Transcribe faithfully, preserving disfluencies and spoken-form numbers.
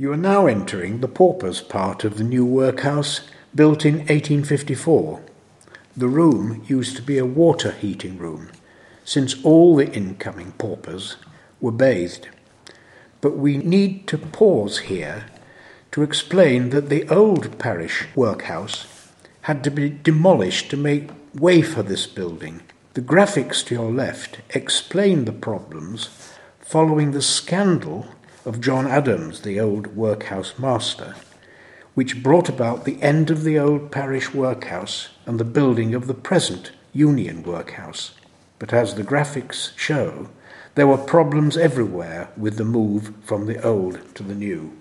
You are now entering the paupers' part of the new workhouse, built in eighteen fifty-four. The room used to be a water heating room, since all the incoming paupers were bathed. But we need to pause here to explain that the old parish workhouse had to be demolished to make way for this building. The graphics to your left explain the problems following the scandal of John Adams, the old workhouse master, which brought about the end of the old parish workhouse and the building of the present Union Workhouse. But as the graphics show, there were problems everywhere with the move from the old to the new.